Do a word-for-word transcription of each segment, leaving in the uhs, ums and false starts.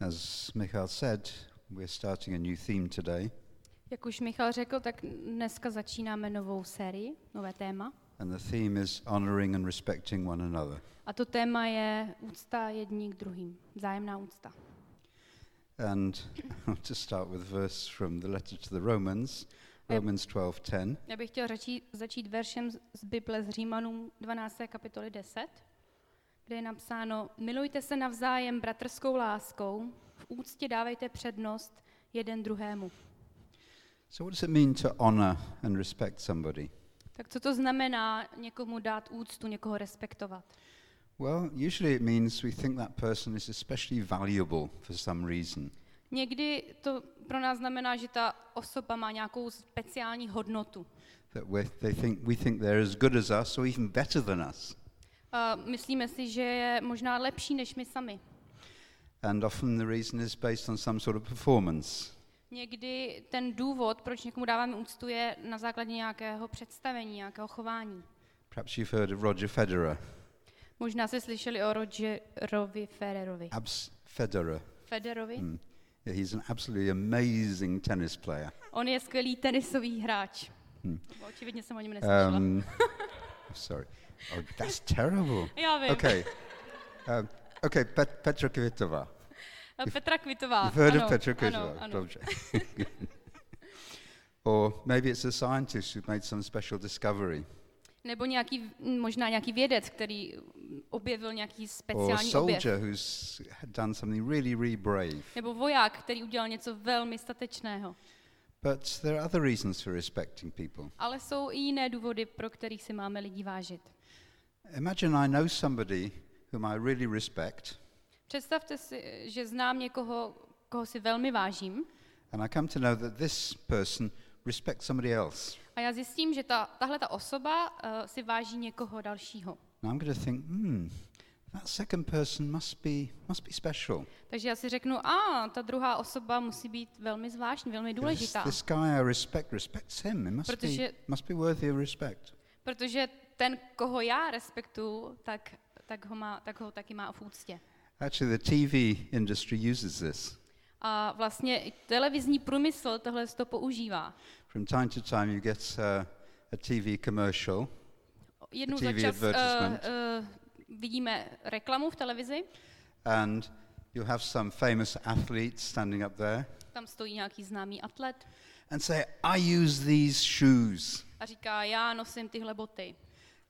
As Michal said, we're starting a new theme today. Jak už Michal řekl, tak dneska začínáme novou sérii, nové téma. And the theme is honoring and respecting one another. A to téma je úcta jedni k druhým, vzájemná úcta. And to start with verse from the letter to the Romans, Romans twelve ten. Já bych chtěl začít, začít veršem z Bible z Římanům dvanácté kapitoly deset, kde je napsáno: milujte se navzájem bratrskou láskou, v úctě dávejte přednost jeden druhému. So what does it mean to honor and respect somebody? Tak co to znamená někomu dát úctu, někoho respektovat? Well, usually it means we think that person is especially valuable for some reason. Někdy to pro nás znamená, že ta osoba má nějakou speciální hodnotu. That they think we think they're as good as us or even better than us. Uh, myslíme si, že je možná lepší než my sami. And often the reason is based on some sort of performance. Někdy ten důvod, proč někomu dáváme úctu, je na základě nějakého představení, nějakého chování. Perhaps you've heard of Roger Federer. Možná jste slyšeli o Rogerovi Federerovi. Abs- Federer. Federerovi. Hmm. Yeah, he's an absolutely amazing tennis player. On je skvělý tenisový hráč. Hmm. Očividně jsem o něm neslyšela. Um, sorry. Oh, that's terrible. Já vím. Okay. Um, okay, Pet- Petra Kvitová. Petra Kvitová. You've heard ano, of Petra Kvitová. Ano, ano. Or maybe it's a scientist who made some special discovery. Nebo nějaký, možná nějaký vědec, který objevil nějaký speciální objev. Really, really nebo voják, který udělal něco velmi statečného. But there are other reasons for respecting people. Ale jsou i jiné důvody, pro kterých si máme lidi vážit. Imagine I know somebody whom I really respect. Představte si, že znám někoho, koho si velmi vážím. And I come to know that this person respects somebody else. A já zjistím, že ta, tahle ta osoba uh, si váží někoho dalšího. I'm going to think, hmm, that second person must be must be special. Takže já si řeknu, a ta druhá osoba musí být velmi zvláštní, velmi důležitá. This guy I respect respects him. It must be must be worthy of respect. Protože ten, koho já respektuju, tak tak ho má, tak ho taky má v úctě. Actually, the T V industry uses this. A vlastně televizní průmysl tohle to používá. From time to time you get a, a T V commercial. Jednou a T V advertisement. Uh, uh, vidíme reklamu v televizi. And you have some famous athlete standing up there. Tam stojí nějaký známý atlet. And say, I use these shoes. A říká, já nosím tyhle boty.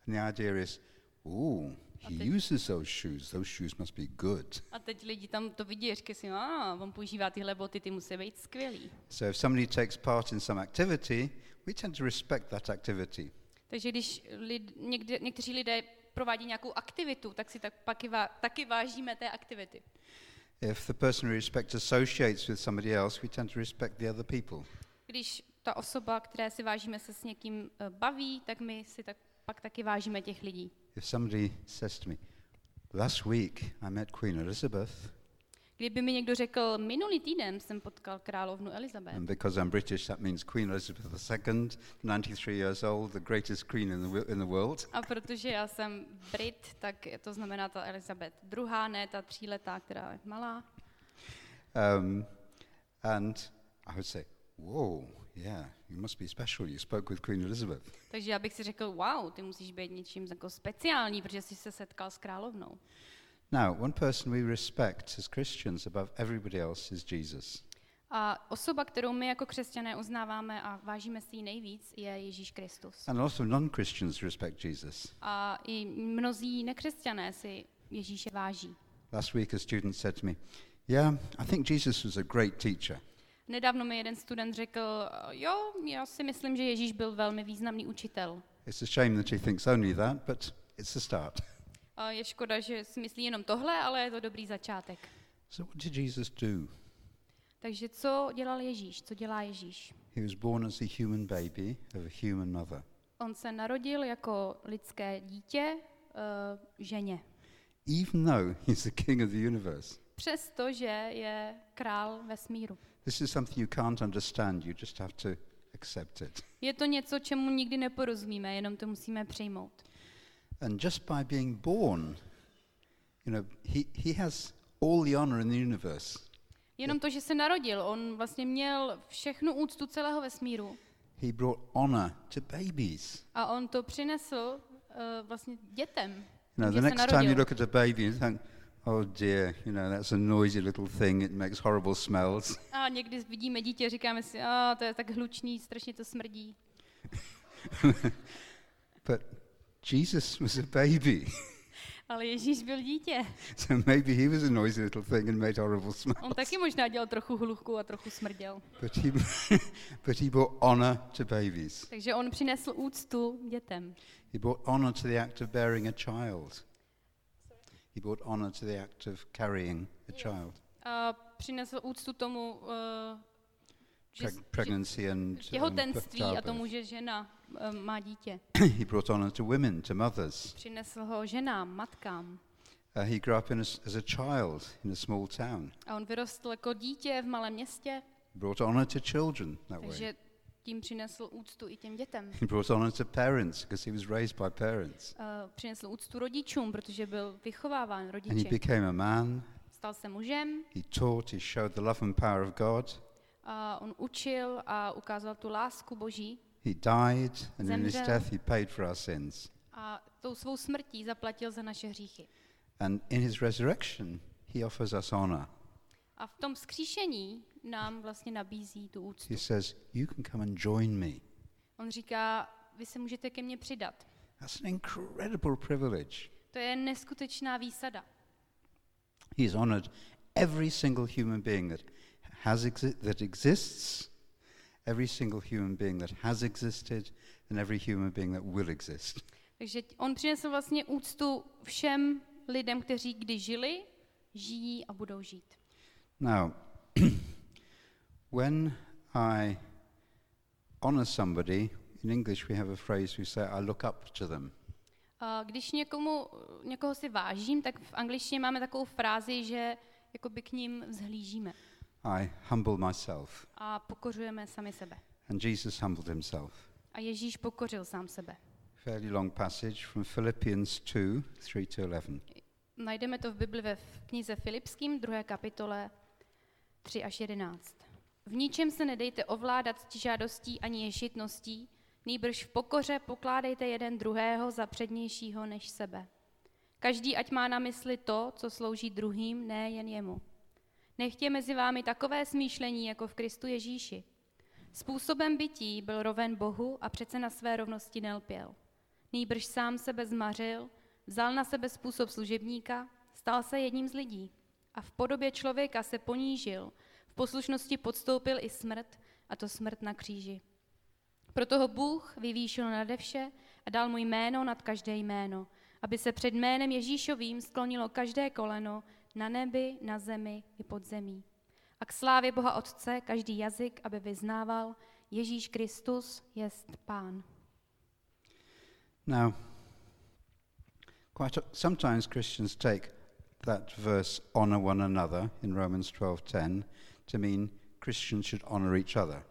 And the idea is, ooh, he uses those shoes. Those shoes must be good. A teď lidi tam to vidí, říkají si, a on používá tyhle boty, ty musí být skvělý. So if somebody takes part in some activity, we tend to respect that activity. Takže když lid, někde, někteří lidé provádí nějakou aktivitu, tak si tak pak taky vážíme té aktivity. If the person we respect associates with somebody else, we tend to respect the other people. Když ta osoba, které si vážíme, se s někým baví, tak my si tak pak taky vážíme těch lidí. If somebody says to me, last week I met Queen Elizabeth. Kdyby mi někdo řekl, minulý týden jsem potkal královnu Elizabeth. And because I'm British, that means Queen Elizabeth the Second, ninety-three years old, the greatest queen in the in the world. A protože já jsem Brit, tak to znamená ta Elizabeth druhá, ne ta tříletá, která je malá. Um, and I would say, wow, yeah, you must be special. You spoke with Queen Elizabeth. Takže já bych si řekl, wow, ty musíš být něčím jako speciální, protože jsi se setkal s královnou. Now, one person we respect as Christians above everybody else is Jesus. A osoba, kterou my jako křesťané uznáváme a vážíme si ji nejvíc, je Ježíš Kristus. And also non-Christians respect Jesus. A i mnozí nekřesťané si Ježíše váží. Last week a student said to me, "Yeah, I think Jesus was a great teacher." Nedávno mi jeden student řekl, jo, já si myslím, že Ježíš byl velmi významný učitel. It's a shame that he thinks only that, but it's a start. A je škoda, že si myslí jenom tohle, ale je to dobrý začátek. So what did Jesus do? Takže co dělal Ježíš? Co dělá Ježíš? He was born as a human baby of a human mother. On se narodil jako lidské dítě uh, ženě. Even though he's the king of the universe. Přestože je král vesmíru. This is something you can't understand, you just have to accept it. Je to něco, čemu nikdy neporozumíme, jenom to musíme přijmout. And just by being born, you know, he he has all the honor in the universe. Jenom to, že se narodil, on vlastně měl všechnu úctu celého vesmíru. He brought honor to babies. A on to přinesl uh, vlastně dětem. You know, the next time you look at a baby and think, oh dear, you know, that's a noisy little thing, it makes horrible smells. A někdy vidíme dítě, říkáme si, a oh, to je tak hlučný, strašně to smrdí. But Jesus was a baby. Ale Ježíš byl dítě. So maybe he was a noisy little thing and made horrible smells. On taky možná dělal trochu hluku a trochu smrděl. But he, but he brought honor to babies. Takže on přinesl úctu dětem. He brought honor to the act of bearing a child. He brought honor to the act of carrying a child. A přinesl úctu tomu, uh, že pregnancy and těhotenství um, a tomu, že žena má dítě. He brought honor to women, to mothers. Přinesl ho ženám, matkám. Uh, he grew up in a, as a child in a small town. A on vyrostl jako dítě v malém městě. He brought honor to children that way. Takže tím přinesl úctu i těm dětem. He brought honor to parents because he was raised by parents. Uh, přinesl úctu rodičům, protože byl vychováván rodiči. And he became a man. Stal se mužem. He taught, he showed the love and power of God. Uh, on učil a ukázal tu lásku Boží. He died and in his death he paid for our sins. A tou svou smrtí zaplatil za naše hříchy. And in his resurrection he offers us honor. A v tom vzkříšení nám vlastně nabízí tu úctu. He says, you can come and join me. On říká, vy se můžete ke mně přidat. That's an incredible privilege. To je neskutečná výsada. He has honored every single human being that has exi- that exists. Every single human being that has existed and every human being that will exist. Takže on přinesl vlastně úctu všem lidem, kteří kdy žili, žijí a budou žít. Now, when I honor somebody, in English we have a phrase we say I look up to them. Uh, když někomu někoho si vážím, tak v angličtině máme takovou frázi, že jakoby k ním vzhlížíme. I humble myself. A pokořujeme sami sebe. And Jesus humbled himself. A Ježíš pokořil sám sebe. Fairly long passage from Philippians two, three to eleven. Najdeme to v Bibli ve knize Filipským, druhé kapitole tři až jedenáct. V ničem se nedejte ovládat ctižádostí ani ješitností, nýbrž v pokoře pokládejte jeden druhého za přednějšího než sebe. Každý ať má na mysli to, co slouží druhým, ne jen jemu. Nechtě mezi vámi takové smýšlení jako v Kristu Ježíši. Způsobem bytí byl roven Bohu a přece na své rovnosti nelpěl. Nýbrž sám sebe zmařil, vzal na sebe způsob služebníka, stal se jedním z lidí a v podobě člověka se ponížil, v poslušnosti podstoupil i smrt, a to smrt na kříži. Proto ho Bůh vyvýšil nade vše a dal mu jméno nad každé jméno, aby se před jménem Ježíšovým sklonilo každé koleno, na nebi, na zemi i pod zemí. A k slávě Boha Otce každý jazyk, aby vyznával, Ježíš Kristus jest Pán. Now, quite a, sometimes Christians take that verse honor one another in Romans twelve ten to mean Christians should honor each other.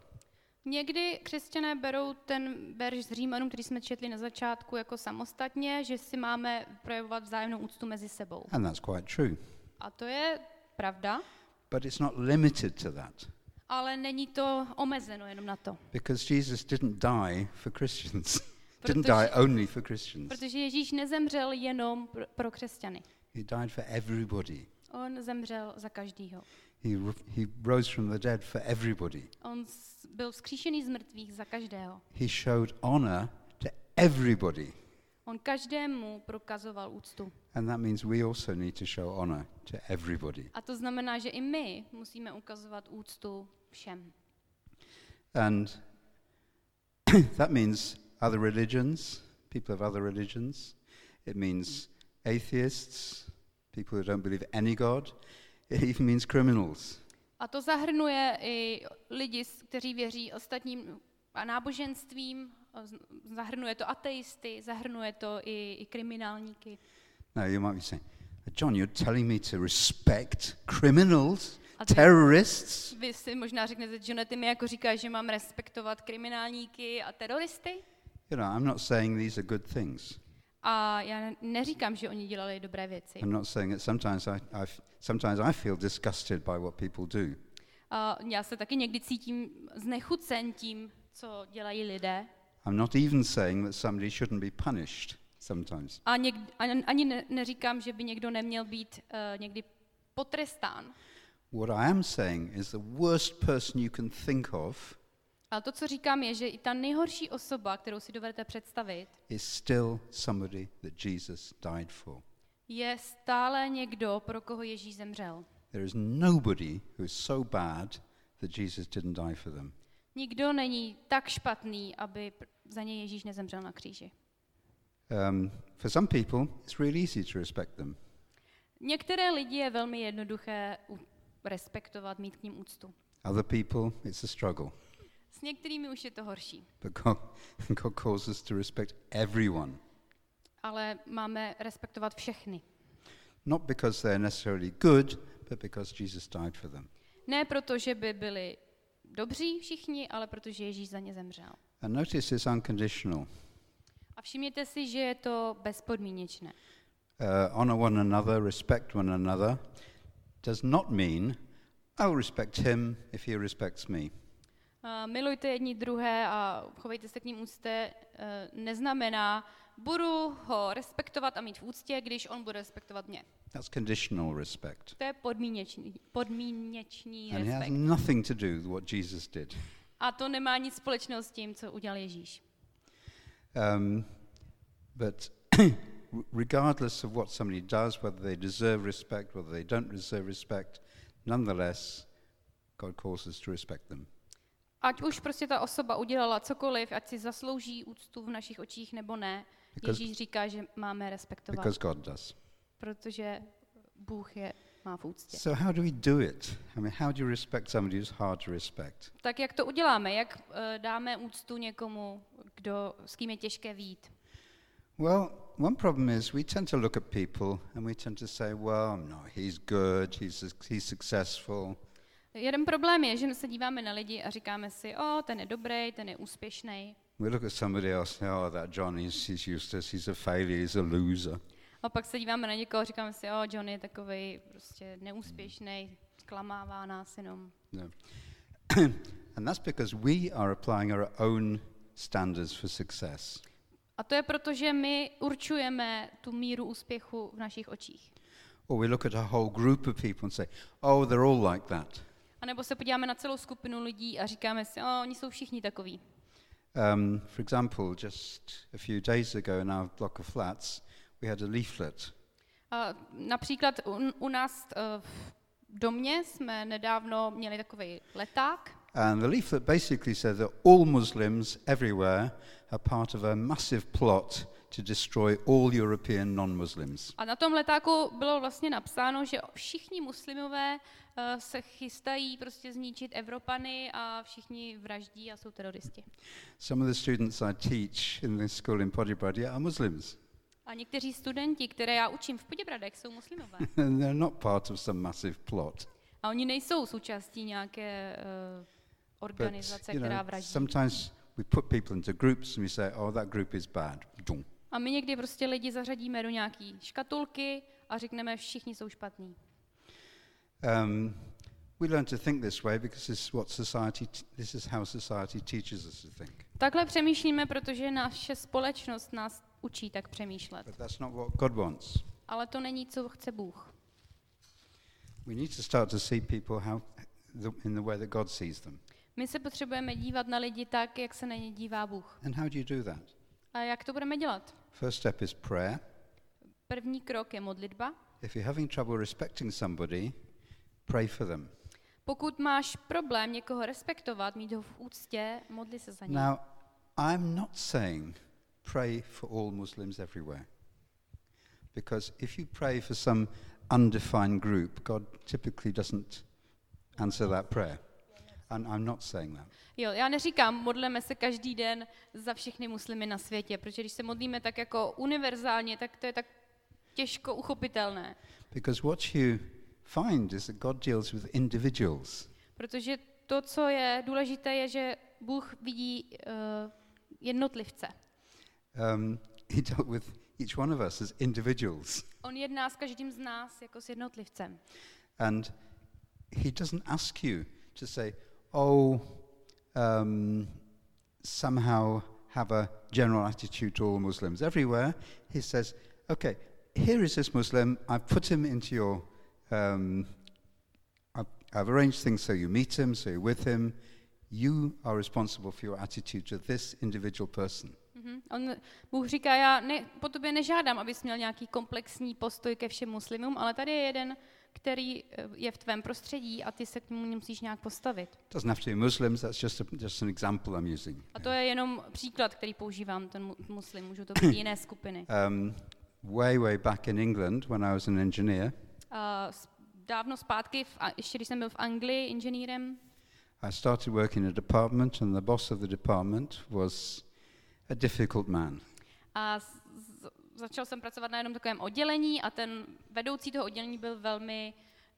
Někdy křesťané berou ten verš z Římanům, který jsme četli na začátku, jako samostatně, že si máme projevovat vzájemnou úctu mezi sebou. And that's quite true. A to je pravda. But it's not limited to that. Ale není to omezeno jenom na to. Because Jesus didn't die for Christians. Didn't die only for Christians. Protože Ježíš nezemřel jenom pro křesťany. He died for everybody. On zemřel za každýho. He, he rose from the dead for everybody. On byl vzkříšený z mrtvých za každého. He showed honor to everybody. On každému prokazoval úctu. And that means we also need to show honor to everybody. A to znamená, že i my musíme ukazovat úctu všem. And that means other religions, people of other religions. It means atheists, people who don't believe any God. It even means criminals. A to zahrnuje i lidi, kteří věří ostatním a náboženstvím. Zahrnuje to ateisty, zahrnuje to i, i kriminálníky. Now you might be saying, John, you're telling me to respect criminals, ty, terrorists? Vy si možná řeknete, John, ty mi jako říkáš, že mám respektovat kriminálníky a teroristy? You know, I'm not saying these are good things. A já neříkám, že oni dělali dobré věci. I'm not saying it. Sometimes I, I sometimes I feel disgusted by what people do. Uh, já se taky někdy cítím znechucen tím, co dělají lidé. I'm not even saying that somebody shouldn't be punished sometimes. A někdy, ani, ani ne, neříkám, že by někdo neměl být uh, někdy potrestán. What I am saying is the worst person you can think of. Ale to, co říkám, je, že i ta nejhorší osoba, kterou si dovedete představit, is still somebody that Jesus died for. Je stále někdo, pro koho Ježíš zemřel. There is nobody who is so bad that Jesus didn't die for them. Nikdo není tak špatný, aby za něj Ježíš nezemřel na kříži. Um, for some people it's really easy to respect them. Některé lidi je velmi jednoduché respektovat, mít k nim úctu. Other people it's a struggle. S některými už je to horší. But God, God calls us to respect everyone. Ale máme respektovat všechny. Not because they're necessarily good, but because Jesus died for them. Ne proto, že by byli dobří všichni, ale protože Ježíš za ně zemřel. And notice it's unconditional. A všimněte si, že je to bezpodmínečné. Uh, honor one another, respect one another does not mean I'll respect him if he respects me. Uh, milujte jedni druhé a chovejte se k ním úctě, uh, neznamená budu ho respektovat a mít v úctě, když on bude respektovat mě. That's conditional respect. To je podmínečný, podmínečný respekt. And it has nothing to do with what Jesus did. A to nemá nic společného s tím, co udělal Ježíš. Um, but regardless of what somebody does, whether they deserve respect, whether they don't deserve respect, nonetheless, God calls us to respect them. Ať už prostě ta osoba udělala cokoliv, ať si zaslouží úctu v našich očích nebo ne, because, Ježíš říká, že máme respektovat. Because God does. Protože Bůh je má v úctě. So how do we do it? I mean, how do you respect somebody who's hard to respect? Tak jak to uděláme? Jak uh, dáme úctu někomu, kdo, s kým je těžké vyjít? Well, one problem is we tend to look at people and we tend to say, well, no, he's good, he's he's successful. Jeden problém je, že se díváme na lidi a říkáme si, oh, ten je dobrý, ten je úspěšný. We look at somebody else, oh, that John is he's useless, he's a failure, he's a loser. A pak se díváme na někoho a říkáme si, oh, John je takovej prostě neúspěšný, zklamává nás jenom. No. And that's because we are applying our own standards for success. A to je proto, že my určujeme tu míru úspěchu v našich očích. Or we look at a whole group of people and say, oh, they're all like that. A nebo se podíváme na celou skupinu lidí a říkáme si, oh, oni jsou všichni takoví. Um, for example, just a few days ago in our block of flats, we had a leaflet. Uh, například u, u nás uh, v domě jsme nedávno měli takový leták. And the leaflet basically said that all Muslims everywhere are part of a massive plot to destroy all European non-Muslims. A na tom letáku bylo vlastně napsáno, že všichni muslimové uh, se chystají prostě zničit Evropany a všichni vraždí a jsou teroristi. Some of the students I teach in the school in Poděbrady are Muslims. A někteří studenti, které já učím v Poděbradech, jsou muslimové. They're not part of some massive plot. A oni nejsou součástí nějaké uh, organizace, But, která you know, vraždí. Sometimes we put people into groups and we say, oh, that group is bad. Dum. A my někdy prostě lidi zařadíme do nějaký škatulky a řekneme, všichni jsou špatní. Um, we learn to think this way because this is what society, this is how society teaches us to think. Takhle přemýšlíme, protože naše společnost nás učí tak přemýšlet. But that's not what God wants. Ale to není, co chce Bůh. We need to start to see people how in the way that God sees them. My se potřebujeme dívat na lidi tak, jak se na ně dívá Bůh. And how do you do that? A jak to budeme dělat? First step is prayer. První krok je modlitba. If you're having trouble respecting somebody, pray for them. Pokud máš problém někoho respektovat, mít ho v úctě, modli se za něj. Now, I'm not saying pray for all Muslims everywhere. Because if you pray for some undefined group, God typically doesn't answer that prayer. And I'm not saying that. Jo, já neříkám, modlíme se každý den za všechny muslimy na světě, protože když se modlíme tak jako univerzálně, tak to je tak těžko uchopitelné. Because what you find is that God deals with individuals. Protože to, co je důležité, je, že Bůh vidí uh, jednotlivce. Um, he dealt with each one of us as individuals. On jedná s každým z nás jako s jednotlivcem. And he doesn't ask you to say, oh, um, somehow have a general attitude to all Muslims everywhere. He says, okay, here is this Muslim, I've put him into your, um, I've, I've arranged things so you meet him, so you're with him. You are responsible for your attitude to this individual person. Mm-hmm. On, Bůh říká, já ne, po tobě nežádám, abys měl nějaký komplexní postoj ke všem muslimům, ale tady je jeden, který je v tvém prostředí a ty se k němu musíš nějak postavit. Doesn't have to be Muslims, that's just a, just an example I'm using. A to je jenom příklad, který používám, ten muslim, můžou to být jiné skupiny. Um, way, way back in England, when I was an engineer. Uh, dávno zpátky, v, ještě když jsem byl v Anglii inženýrem. I started working in a department and the boss of the department was a difficult man. A z- začal jsem pracovat na jednom takovém oddělení a ten vedoucí toho oddělení byl velmi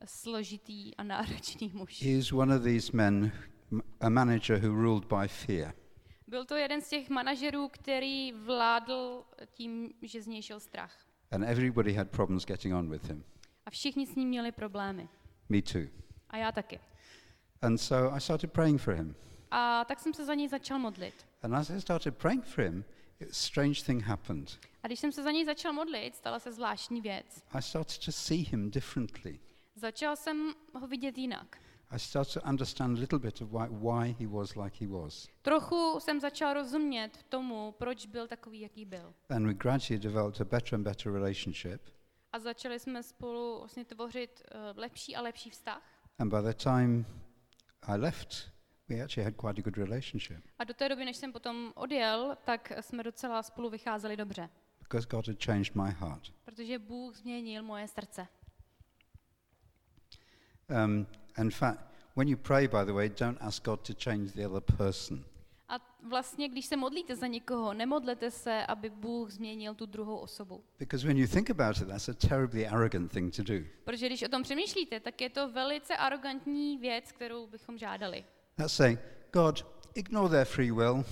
složitý a náročný muž. He is one of these men, a manager who ruled by fear. Byl to jeden z těch manažerů, který vládl tím, že z něj šel strach. And everybody had problems getting on with him. A všichni s ním měli problémy. Me too. A já taky. And so I started praying for him. A tak jsem se za něj začal modlit. And as I started praying for him, a strange thing happened. A když jsem se za něj začal modlit, stala se zvláštní věc. I started to see him differently. Začal jsem ho vidět jinak. I started to understand a little bit of why, why he was like he was. Trochu jsem začal rozumět tomu, proč byl takový, jaký byl. And we gradually developed a better and better relationship. A začali jsme spolu vlastně tvořit uh, lepší a lepší vztah. And by the time I left, we actually had quite a good relationship. A do té doby, než jsem potom odjel, tak jsme docela spolu vycházeli dobře. Because God had changed my heart. Protože Bůh změnil moje srdce. Um, in fact, when you pray, by the way, don't ask God to change the other person. A vlastně, když se modlíte za někoho, nemodlete se, aby Bůh změnil tu druhou osobu. Because when you think about it, that's a terribly arrogant thing to do. Protože když o tom přemýšlíte, tak je to velice arrogantní věc, kterou bychom žádali. That's saying, God, ignore their free will.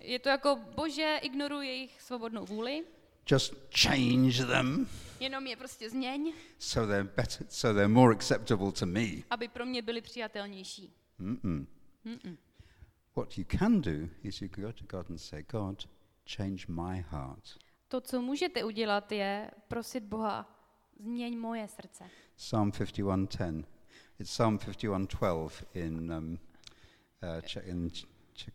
Je to jako, Bože, ignoruj jejich svobodnou vůli. Just change them. Jenom je prostě změň. So they're better, so they're more acceptable to me. Aby pro mě byli přijatelnější. Mm-mm. Mm-mm. What you can do is you go to God and say, God, change my heart. To, co můžete udělat, je prosit Boha, změň moje srdce. Psalm fifty-one ten. It's Psalm fifty-one twelve in um, uh, Czech, in Czech,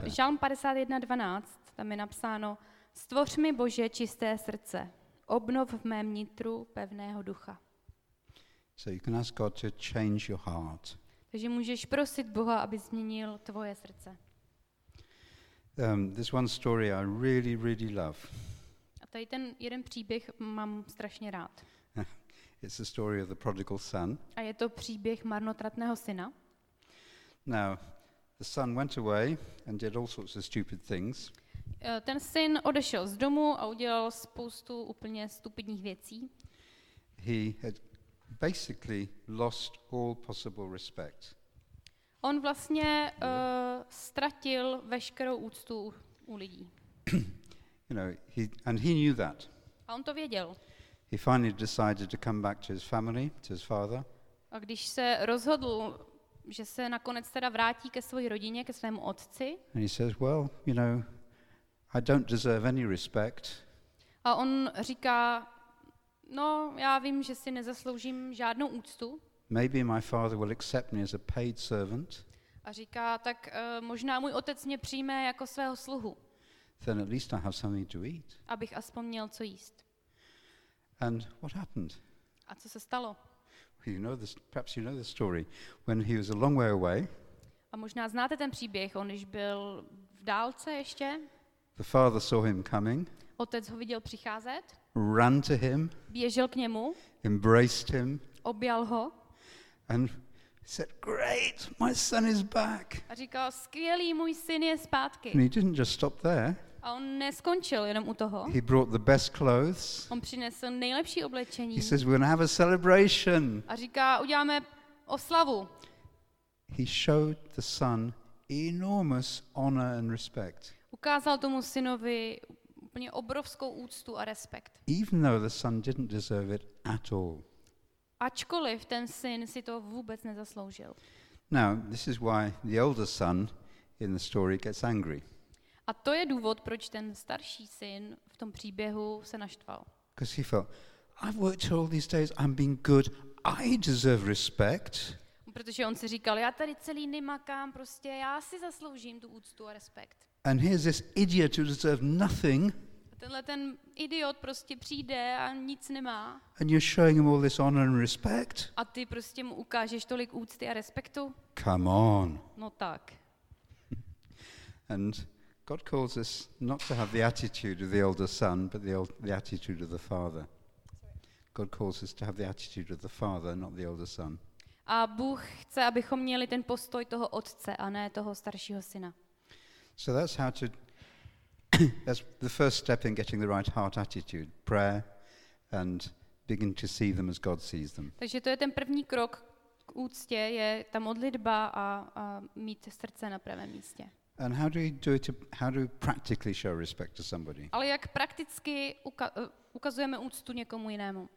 uh, Žalm padesát jedna dvanáct, tam je napsáno: Stvoř mi, Bože, čisté srdce, obnov v mém nitru pevného ducha. So you can ask God to change your heart. Takže můžeš prosit Boha, aby změnil tvoje srdce. Um, this one story I really, really love. A tady ten jeden příběh mám strašně rád. It's the story of the prodigal son. A je to příběh marnotratného syna. Now, the son went away and did all sorts of stupid things. Ten syn odešel z domu a udělal spoustu úplně stupidních věcí. He had basically lost all possible respect. On vlastně uh, ztratil veškerou úctu u lidí. You know, he, and he knew that. A on to věděl. He finally decided to come back to his family, to his father. A když se rozhodl, že se nakonec teda vrátí ke své rodině, ke svému otci. And he says, well, you know, I don't deserve any respect. A on říká, no, já vím, že si nezasloužím žádnou úctu. Maybe my father will accept me as a paid servant. A říká, tak uh, možná můj otec mě přijme jako svého sluhu. Then at least I have something to eat. Abych aspoň měl co jíst. And what happened? A co se stalo? Well, you know this, perhaps you know the story. When he was a long way away. A možná znáte ten příběh, on když byl v dálce ještě. The father saw him coming. Otec ho viděl přicházet. Ran to him. Běžel k němu. Embraced him. Objal ho. And said, "Great, my son is back." A říkal, skvělý, můj syn je zpátky. And he didn't just stop there. A on neskončil jenom u toho. He brought the best clothes. On přinesl nejlepší oblečení. He says, "We're going to have a celebration." A říká, uděláme oslavu. He showed the son enormous honor and respect. Ukázal tomu synovi úplně obrovskou úctu a respekt. Even though the son didn't deserve it at all. Ačkoliv ten syn si to vůbec nezasloužil. Now, this is why the older son in the story gets angry. A to je důvod, proč ten starší syn v tom příběhu se naštval. Because he felt, I've worked all these days, I'm being good, I deserve respect. Protože on si říkal, já tady celý nemakám, prostě já si zasloužím tu úctu a respekt. And here's this idiot who deserves nothing. A tenhle ten idiot prostě přijde a nic nemá. And you're showing him all this honor and respect. A ty prostě mu ukážeš tolik úcty a respektu. Come on. No tak. And God calls us not to have the attitude of the older son, but the, old, the attitude of the father. God calls us to have the attitude of the father, not the older son. A Bůh chce, abychom měli ten postoj toho otce a ne toho staršího syna. So that's how to that's the first step in getting the right heart attitude, prayer and begin to see them as God sees them. Takže to je ten první krok k úctě, je ta modlitba a, a mít srdce na pravém místě. And how do we do it to, how do we practically show respect to somebody? Ale jak prakticky uka- ukazujeme úctu někomu jinému?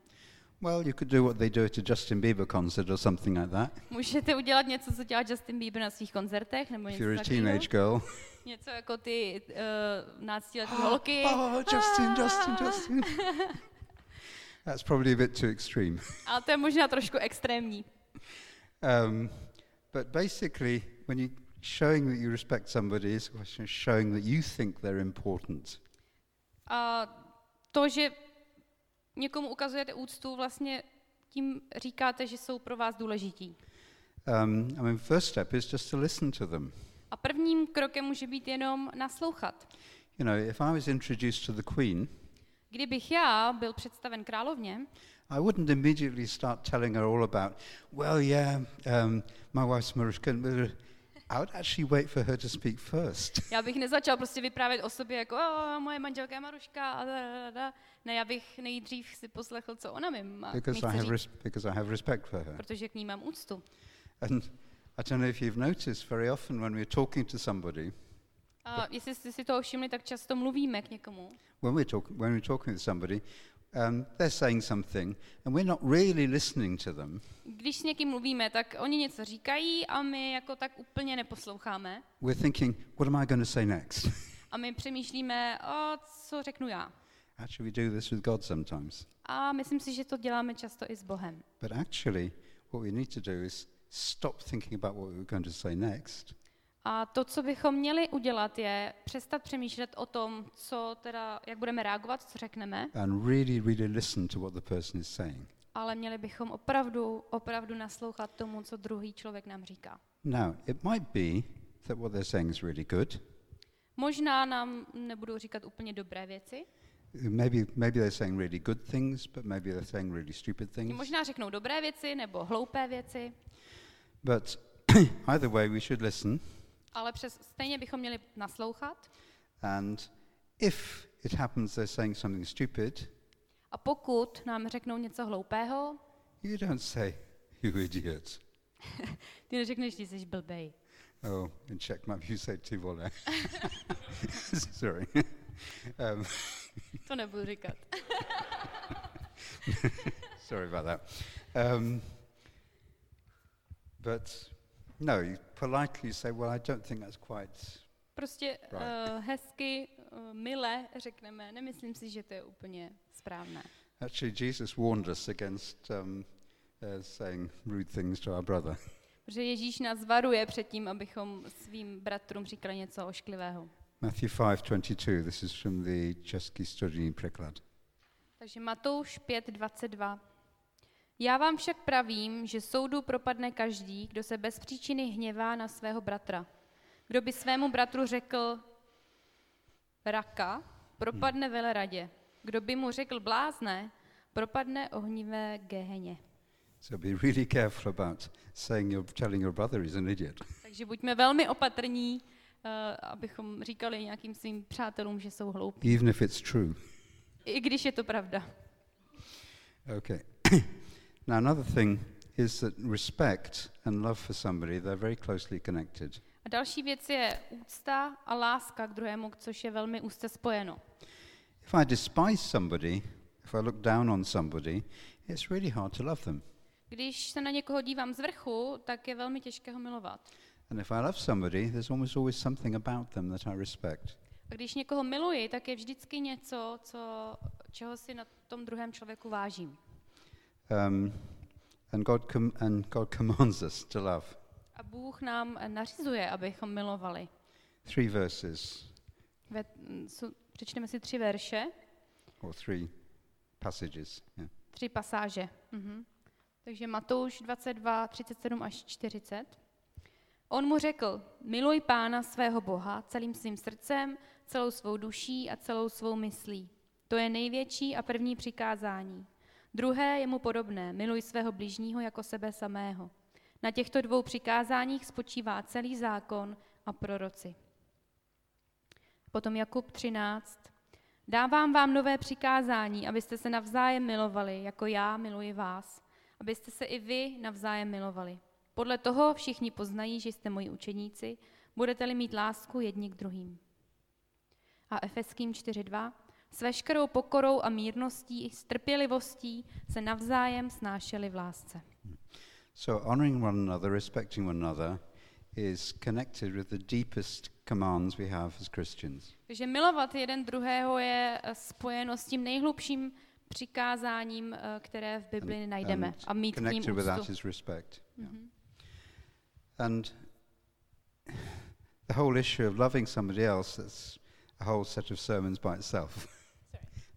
Well, you could do what they do at a Justin Bieber concert or something like that. Můžete udělat něco, co dělá Justin Bieber na svých koncertech, nebo něco takového. If you're a teenage girl. Něco jako ty náctileté holky. Oh, Justin, Justin, Justin. That's probably a bit too extreme. Ale to je možná trošku extrémní. Um, but basically, when you showing that you respect somebody is a question of showing that you think they're important. A to, že někomu ukazujete úctu, vlastně tím říkáte, že jsou pro vás důležití. Um, I mean, first step is just to listen to them. A prvním krokem může být jenom naslouchat. You know, if I was introduced to the Queen, kdybych já byl představen královně, I wouldn't immediately start telling her all about, well, yeah, um, my wife's Moroccan. I would actually wait for her to speak first. Já bych nezačal prostě vyprávět o sobě jako oh, moje manželka je Maruška a da, da, da. Ne, já bych nejdřív si poslechl, co ona mi má. Because I have res- because I have respect for her. Protože k ní mám úctu. And I don't know if you've noticed very often when we're talking to somebody. A jestli jste si toho všimli, tak často mluvíme k někomu. When we talk when we're talking to somebody, Um, they're saying something and we're not really listening to them. Když s někým mluvíme, tak oni něco říkají a my jako tak úplně neposloucháme. We're thinking, what am I going to say next? A my přemýšlíme, o, co řeknu já. Actually, we do this with God sometimes. A myslím si, že to děláme často i s Bohem. But actually, what we need to do is stop thinking about what we're going to say next. A to, co bychom měli udělat, je přestat přemýšlet o tom, co teda, jak budeme reagovat, co řekneme. And really, really listen to what the person is saying. Ale měli bychom opravdu, opravdu naslouchat tomu, co druhý člověk nám říká. Now, it might be that what they're saying is really good. Možná nám nebudou říkat úplně dobré věci. Maybe, maybe they're saying really good things, but maybe they're saying really stupid things. Možná řeknou dobré věci nebo hloupé věci. But either way, we should listen. Ale přes, stejně bychom měli naslouchat. And if it happens they're saying something stupid. A pokud nám řeknou něco hloupého. You don't say you idiot. Ty neřekneš, ty jsi blbej. Oh, in Czech map you say ty vole. Sorry. um. To nebudu říkat. Sorry about that. Um, but no, you politely say, well, I don't think that's quite prostě right. uh, hezky, uh, mile řekneme, nemyslím si, že to je úplně správné. Actually, Jesus warned us against um, uh, saying rude things to our brother. Protože Ježíš nás varuje před tím, abychom svým bratrům říkali něco ošklivého. Matthew five twenty-two, this is from the český studijní překlad. Takže Matouš pět dvacet dva. Já vám však pravím, že soudu propadne každý, kdo se bez příčiny hněvá na svého bratra. Kdo by svému bratru řekl raka, propadne veleradě. Kdo by mu řekl blázne, propadne ohnivé geheně. So be really careful about saying you're telling your brother is an idiot. Takže buďme velmi opatrní, uh, abychom říkali nějakým svým přátelům, že jsou hloupí. Even if it's true. I když je to pravda. Okay. Now another thing is that respect and love for somebody, they're very closely connected. A další věc je úcta a láska k druhému, což je velmi úzce spojeno. If I despise somebody, if I look down on somebody, it's really hard to love them. Když se na někoho dívám z vrchu, tak je velmi těžké ho milovat. And if I love somebody, there's almost always something about them that I respect. A když někoho miluji, tak je vždycky něco, co, čeho si na tom druhém člověku vážím. Um, and God com- and God commands us to love. A Bůh nám nařizuje, abychom milovali. Three verses. Ve, přečteme si tři verše. Or three passages. Yeah. Tři pasáže. Mhm. Takže Matouš dvacet dva, třicet sedm až čtyřicet. On mu řekl, miluj Pána svého Boha celým svým srdcem, celou svou duší a celou svou myslí. To je největší a první přikázání. Druhé je mu podobné, miluj svého bližního jako sebe samého. Na těchto dvou přikázáních spočívá celý zákon a proroci. Potom Jakub třináct. Dávám vám nové přikázání, abyste se navzájem milovali, jako já miluji vás. Abyste se i vy navzájem milovali. Podle toho všichni poznají, že jste moji učeníci, budete-li mít lásku jedni k druhým. A Efeským čtyři dva. S veškerou pokorou a mírností i s trpělivostí se navzájem snášeli v lásce. So honoring one another, respecting one another is connected with the deepest commands we have as Christians. Takže milovat jeden druhého je spojeno s tím nejhlubším přikázáním, které v Bibli najdeme, and a mít k ním úctu. And the whole issue of loving somebody else, that's a whole set of sermons by itself.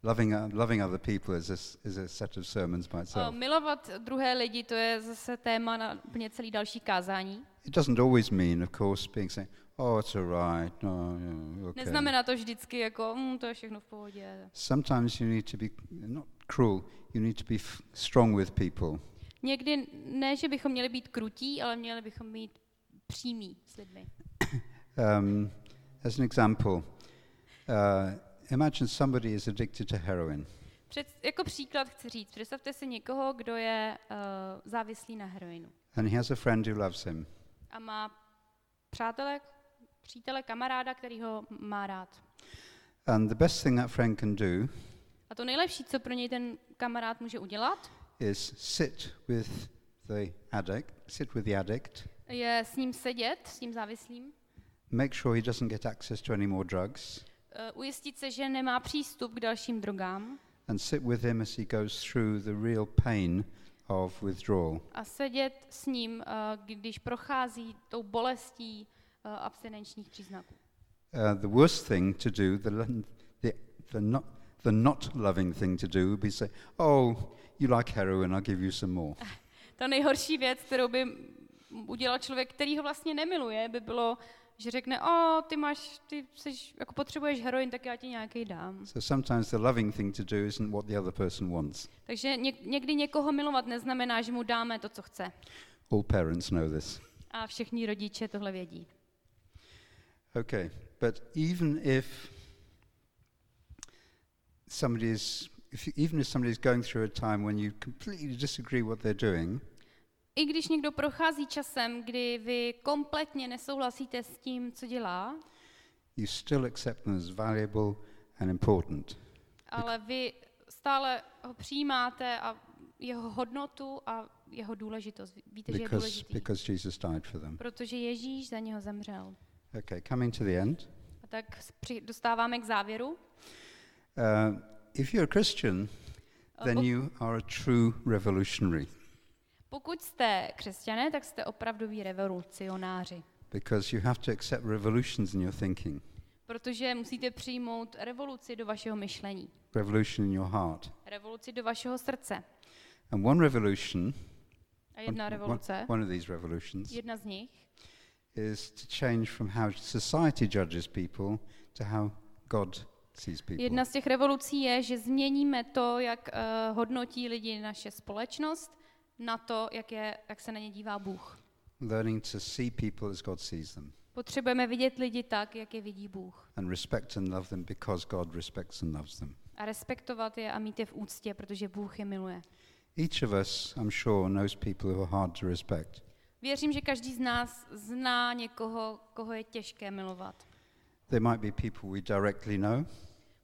loving uh, loving other people is a, is a set of sermons by itself. Uh, milovat druhé lidi, to je zase téma na úplně celý další kázání. It doesn't always mean, of course, being saying, oh, it's all right, no, yeah, okay. Neznamená to vždycky jako, mm, to je všechno v pohodě. Sometimes you need to be not cruel, you need to be f- strong with people. Někdy ne, že bychom měli být krutí, ale měli bychom být přímí s lidmi. Um, as an example, uh, imagine somebody is addicted to heroin. Před, jako příklad chci říct, představte si někoho, kdo je uh, závislý na heroinu. And he has a friend who loves him. A má přátele, přítele, kamaráda, který ho má rád. And the best thing that friend can do. A to nejlepší, co pro něj ten kamarád může udělat, is sit with the addict, sit with the addict. Je s ním sedět, s tím závislým. Make sure he doesn't get access to any more drugs. Uh, ujistit se, že nemá přístup k dalším drogám. And sit with him as he goes through the real pain of withdrawal. A sedět s ním, uh, když prochází tou bolestí uh, abstinenčních příznaků. Uh, the worst thing to do, the the the not the not loving thing to do would be say, oh, you like heroin, I'll give you some more. Ta nejhorší věc, kterou by udělal člověk, který ho vlastně nemiluje, by bylo, že řekne, oh, ty máš, ty seš, jako potřebuješ heroin, tak já ti nějaký dám. So sometimes the loving thing to do isn't what the other person wants. Takže někdy někoho milovat neznamená, že mu dáme to, co chce. All parents know this. A všichni rodiče tohle vědí. Okay, but even if somebody is If you, even if somebody is going through a time when you completely disagree what they're doing, i když někdo prochází časem, kdy vy kompletně nesouhlasíte s tím, co dělá, you still accept them as valuable and important. Ale vy stále ho přijímáte a jeho hodnotu a jeho důležitost. Víte, že je důležitý. Because Jesus died for them. Protože Ježíš za něho zemřel. Okay, coming to the end. A tak dostáváme k závěru. Uh, If you're a Christian, then you are a true revolutionary. Pokud jste křesťané, tak jste opravdoví revolucionáři. Because you have to accept revolutions in your thinking. Protože musíte přijmout revoluci do vašeho myšlení. Revolution in your heart. Revoluci do vašeho srdce. And one revolution, a jedna revoluce, one, one of these revolutions, jedna z nich, is to change from how society judges people to how God. Jedna z těch revolucí je, že změníme to, jak uh, hodnotí lidi naše společnost, na to, jak, je, jak se na ně dívá Bůh. Learning to see people as God sees them. Potřebujeme vidět lidi tak, jak je vidí Bůh. And respect and love them because God respects and loves them. A respektovat je a mít je v úctě, protože Bůh je miluje. Each of us, I'm sure, knows people who are hard to respect. Věřím, že každý z nás zná někoho, koho je těžké milovat. They might be people we directly know.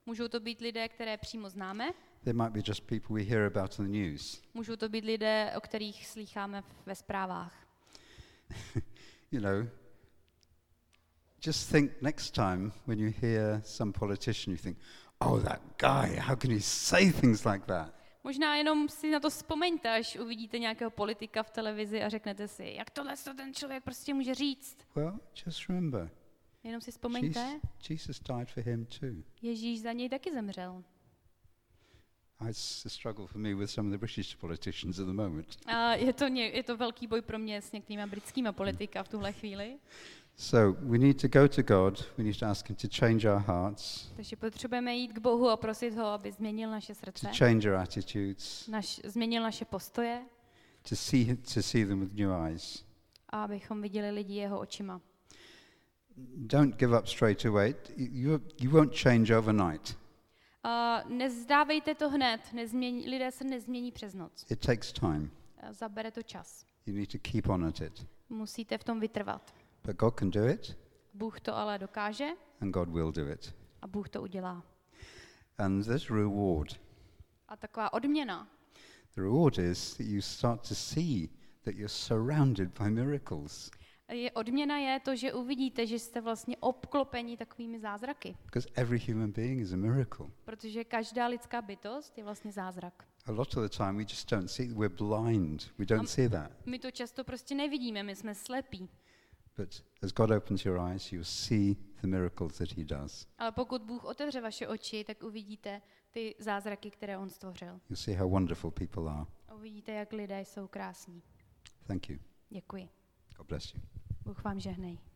Můžou to být lidé, které přímo známe. They might be just people we hear about on the news. Můžou to být lidé, o kterých slýcháme ve zprávách. You know, just think next time when you hear some politician, you think, oh, that guy, how can he say things like that? Možná jenom si na to vzpomeňte, až uvidíte nějakého politika v televizi a řeknete si, jak tohle to ten člověk prostě může říct. Well, just remember. Jenom si vzpomeňte. Jesus died for him too. Ježíš za něj taky zemřel. It's a struggle for me with some of the British politicians at the moment. A je to ně, je to velký boj pro mě s některými britskými politiky v tuhle chvíli. So we need to go to God. We need to ask him to change our hearts. Takže potřebujeme jít k Bohu a prosit ho, aby změnil naše srdce. To change our attitudes. Naš, změnil naše postoje. To see to see them with new eyes. A abychom viděli lidi jeho očima. Don't give up straight away. You you won't change overnight. Uh, nezdávejte to hned, nezmění, lidé se nezmění přes noc. It takes time. Zabere to čas. You need to keep on at it. Musíte v tom vytrvat. But God can do it. Bůh to ale dokáže. And God will do it. A Bůh to udělá. And there's reward. A taková odměna. The reward is that you start to see that you're surrounded by miracles. Je, odměna je to, že uvidíte, že jste vlastně obklopeni takovými zázraky. Because every human being is a miracle. Protože každá lidská bytost je vlastně zázrak. A lot of the time we just don't see, we're blind. We don't see that. My to často prostě nevidíme, my jsme slepí. But as God opens your eyes, you see the miracles that he does. Ale pokud Bůh otevře vaše oči, tak uvidíte ty zázraky, které on stvořil. You see how wonderful people are. Uvidíte, jak lidé jsou krásní. Thank you. Děkuji. God bless you. Bůh vám žehnej.